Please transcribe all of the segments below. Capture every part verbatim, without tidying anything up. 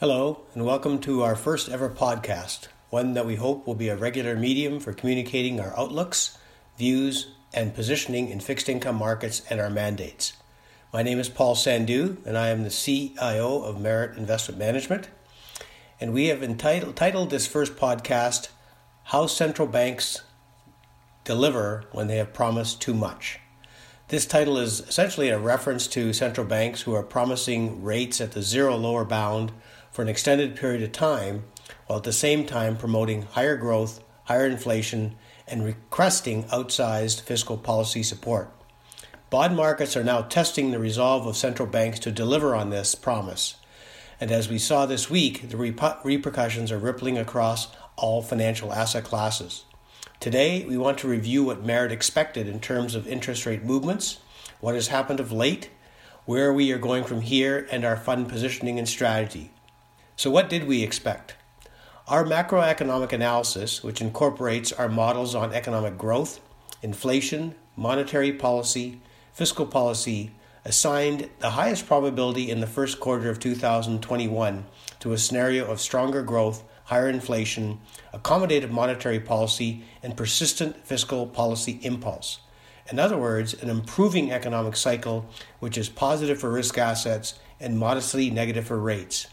Hello, and welcome to our first ever podcast, one that we hope will be a regular medium for communicating our outlooks, views, and positioning in fixed income markets and our mandates. My name is Paul Sandu, and I am the C I O of Merit Investment Management. And we have entitled titled this first podcast, How Central Banks Deliver When They Have Promised Too Much. This title is essentially a reference to central banks who are promising rates at the zero lower bound for an extended period of time, while at the same time promoting higher growth, higher inflation, and requesting outsized fiscal policy support. Bond markets are now testing the resolve of central banks to deliver on this promise. And as we saw this week, the repercussions are rippling across all financial asset classes. Today, we want to review what Merit expected in terms of interest rate movements, what has happened of late, where we are going from here, and our fund positioning and strategy. So what did we expect? Our macroeconomic analysis, which incorporates our models on economic growth, inflation, monetary policy, fiscal policy, assigned the highest probability in the first quarter of two thousand twenty-one to a scenario of stronger growth, higher inflation, accommodative monetary policy, and persistent fiscal policy impulse. In other words, an improving economic cycle, which is positive for risk assets and modestly negative for rates.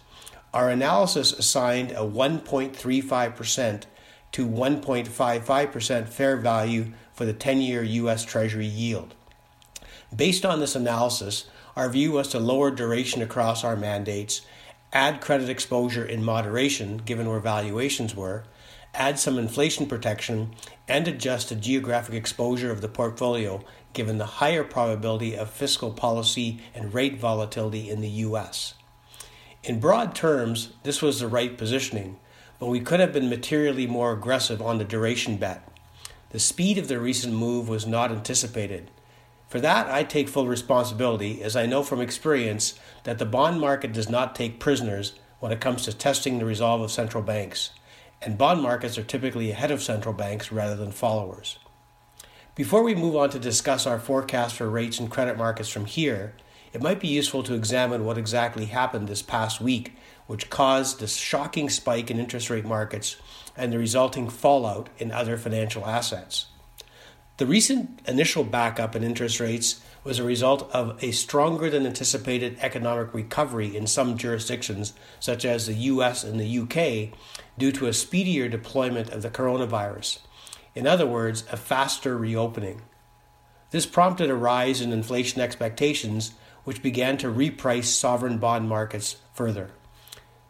Our analysis assigned a one point three five percent to one point five five percent fair value for the ten-year U S Treasury yield. Based on this analysis, our view was to lower duration across our mandates, add credit exposure in moderation given where valuations were, add some inflation protection, and adjust the geographic exposure of the portfolio given the higher probability of fiscal policy and rate volatility in the U S In broad terms, this was the right positioning, but we could have been materially more aggressive on the duration bet. The speed of the recent move was not anticipated. For that, I take full responsibility, as I know from experience that the bond market does not take prisoners when it comes to testing the resolve of central banks, and bond markets are typically ahead of central banks rather than followers. Before we move on to discuss our forecast for rates and credit markets from here, it might be useful to examine what exactly happened this past week, which caused this shocking spike in interest rate markets and the resulting fallout in other financial assets. The recent initial backup in interest rates was a result of a stronger than anticipated economic recovery in some jurisdictions, such as the U S and the U K, due to a speedier deployment of the coronavirus. In other words, a faster reopening. This prompted a rise in inflation expectations, which began to reprice sovereign bond markets further.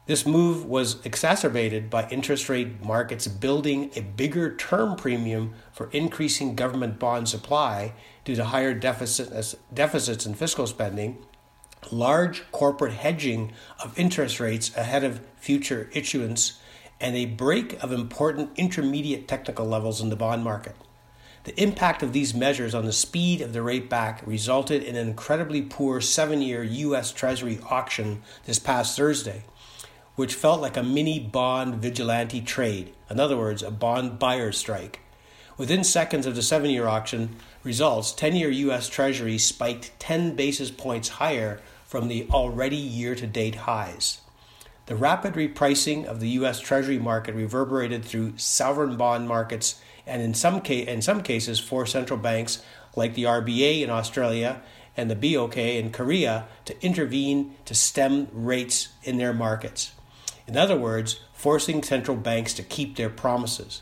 This move was exacerbated by interest rate markets building a bigger term premium for increasing government bond supply due to higher deficits, deficits in fiscal spending, large corporate hedging of interest rates ahead of future issuance, and a break of important intermediate technical levels in the bond market. The impact of these measures on the speed of the rate back resulted in an incredibly poor seven-year U S Treasury auction this past Thursday, which felt like a mini bond vigilante trade, in other words, a bond buyer strike. Within seconds of the seven-year auction results, ten-year U S Treasury spiked ten basis points higher from the already year-to-date highs. The rapid repricing of the U S Treasury market reverberated through sovereign bond markets and in some ca- in some cases for central banks like the R B A in Australia and the B O K in Korea to intervene to stem rates in their markets. In other words, forcing central banks to keep their promises.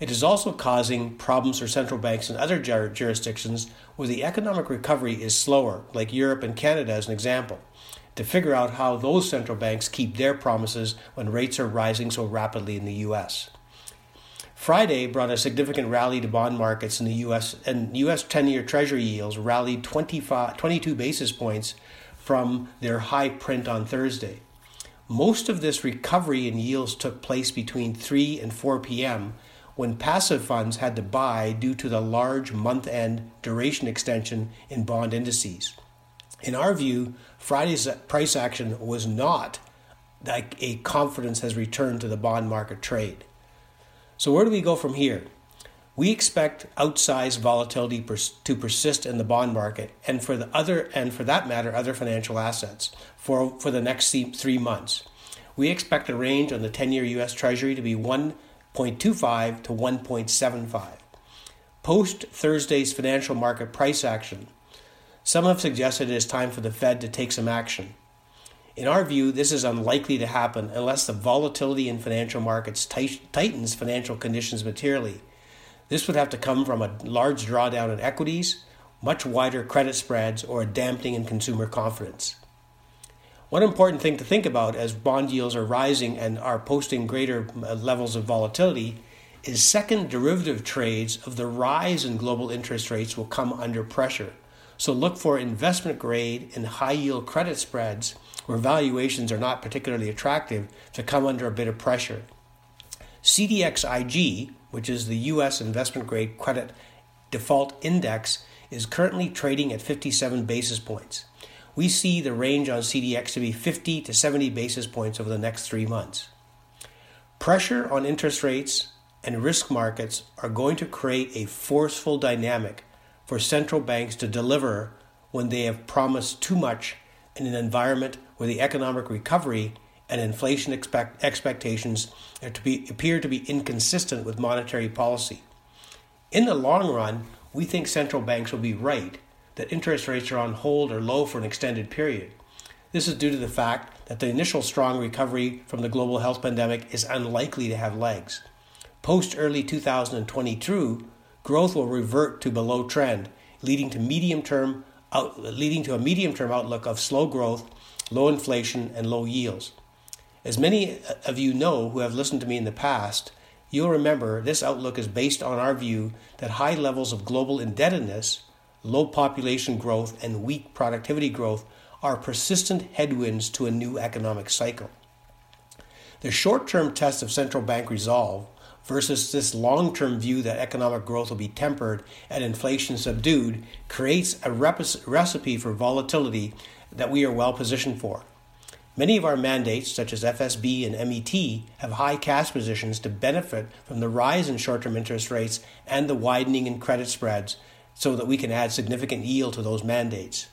It is also causing problems for central banks in other jur- jurisdictions where the economic recovery is slower, like Europe and Canada as an example, to figure out how those central banks keep their promises when rates are rising so rapidly in the U S Friday brought a significant rally to bond markets in the U S, and U S ten-year Treasury yields rallied twenty-two basis points from their high print on Thursday. Most of this recovery in yields took place between three and four p.m. when passive funds had to buy due to the large month-end duration extension in bond indices. In our view, Friday's price action was not like a confidence has returned to the bond market trade. So where do we go from here? We expect outsized volatility pers- to persist in the bond market and for the other and for that matter, other financial assets for, for the next three months. we expect the range on the ten-year U S Treasury to be one point two five to one point seven five. Post Thursday's financial market price action, some have suggested it is time for the Fed to take some action. In our view, this is unlikely to happen unless the volatility in financial markets t- tightens financial conditions materially. This would have to come from a large drawdown in equities, much wider credit spreads, or a dampening in consumer confidence. One important thing to think about as bond yields are rising and are posting greater levels of volatility is second derivative trades of the rise in global interest rates will come under pressure. So look for investment grade and high yield credit spreads where valuations are not particularly attractive to come under a bit of pressure. C D X I G, which is the U S investment grade credit default index, is currently trading at fifty-seven basis points. We see the range on C D X to be fifty to seventy basis points over the next three months. Pressure on interest rates and risk markets are going to create a forceful dynamic for central banks to deliver when they have promised too much in an environment where the economic recovery and inflation expect expectations are to be, appear to be inconsistent with monetary policy. In the long run, we think central banks will be right that interest rates are on hold or low for an extended period. This is due to the fact that the initial strong recovery from the global health pandemic is unlikely to have legs. Post early two thousand twenty-two, growth will revert to below trend, leading to medium-term out, leading to a medium-term outlook of slow growth, low inflation, and low yields. As many of you know who have listened to me in the past, you'll remember this outlook is based on our view that high levels of global indebtedness, low population growth, and weak productivity growth are persistent headwinds to a new economic cycle. The short-term test of central bank resolve versus this long-term view that economic growth will be tempered and inflation subdued creates a recipe for volatility that we are well positioned for. Many of our mandates, such as F S B and M E T, have high cash positions to benefit from the rise in short-term interest rates and the widening in credit spreads so that we can add significant yield to those mandates.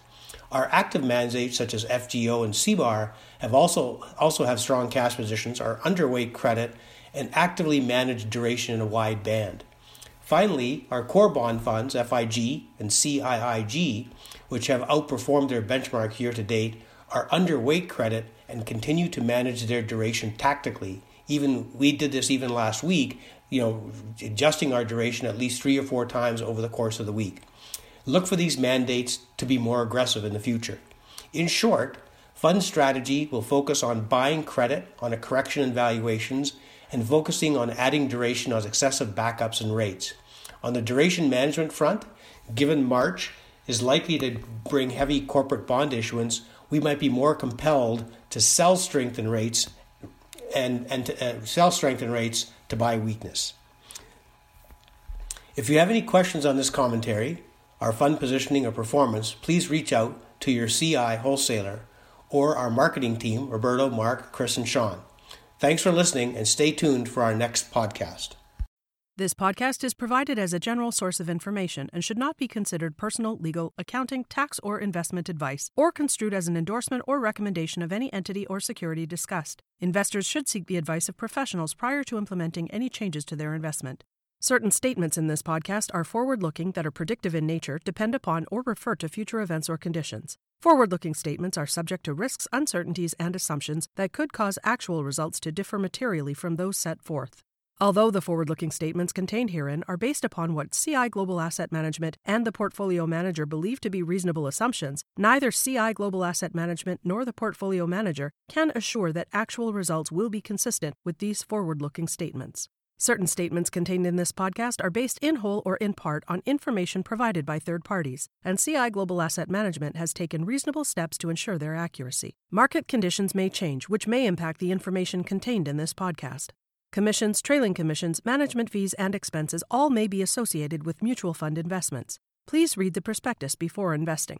Our active mandates, such as F G O and C B A R, have also, also have strong cash positions, are underweight credit, and actively manage duration in a wide band. Finally, our core bond funds, F I G and C I I G, which have outperformed their benchmark year to date, are underweight credit and continue to manage their duration tactically. Even we did this even last week, you know, adjusting our duration at least three or four times over the course of the week. Look for these mandates to be more aggressive in the future. In short, fund strategy will focus on buying credit on a correction in valuations and focusing on adding duration on excessive backups and rates. On the duration management front, given March is likely to bring heavy corporate bond issuance, we might be more compelled to sell strength in rates and, and to, uh, sell strength in rates to buy weakness. If you have any questions on this commentary, our fund positioning or performance, please reach out to your C I wholesaler or our marketing team, Roberto, Mark, Chris, and Sean. Thanks for listening and stay tuned for our next podcast. This podcast is provided as a general source of information and should not be considered personal, legal, accounting, tax, or investment advice, or construed as an endorsement or recommendation of any entity or security discussed. Investors should seek the advice of professionals prior to implementing any changes to their investment. Certain statements in this podcast are forward-looking that are predictive in nature, depend upon, or refer to future events or conditions. Forward-looking statements are subject to risks, uncertainties, and assumptions that could cause actual results to differ materially from those set forth. Although the forward-looking statements contained herein are based upon what C I Global Asset Management and the portfolio manager believe to be reasonable assumptions, neither C I Global Asset Management nor the portfolio manager can assure that actual results will be consistent with these forward-looking statements. Certain statements contained in this podcast are based in whole or in part on information provided by third parties, and C I Global Asset Management has taken reasonable steps to ensure their accuracy. Market conditions may change, which may impact the information contained in this podcast. Commissions, trailing commissions, management fees, and expenses all may be associated with mutual fund investments. Please read the prospectus before investing.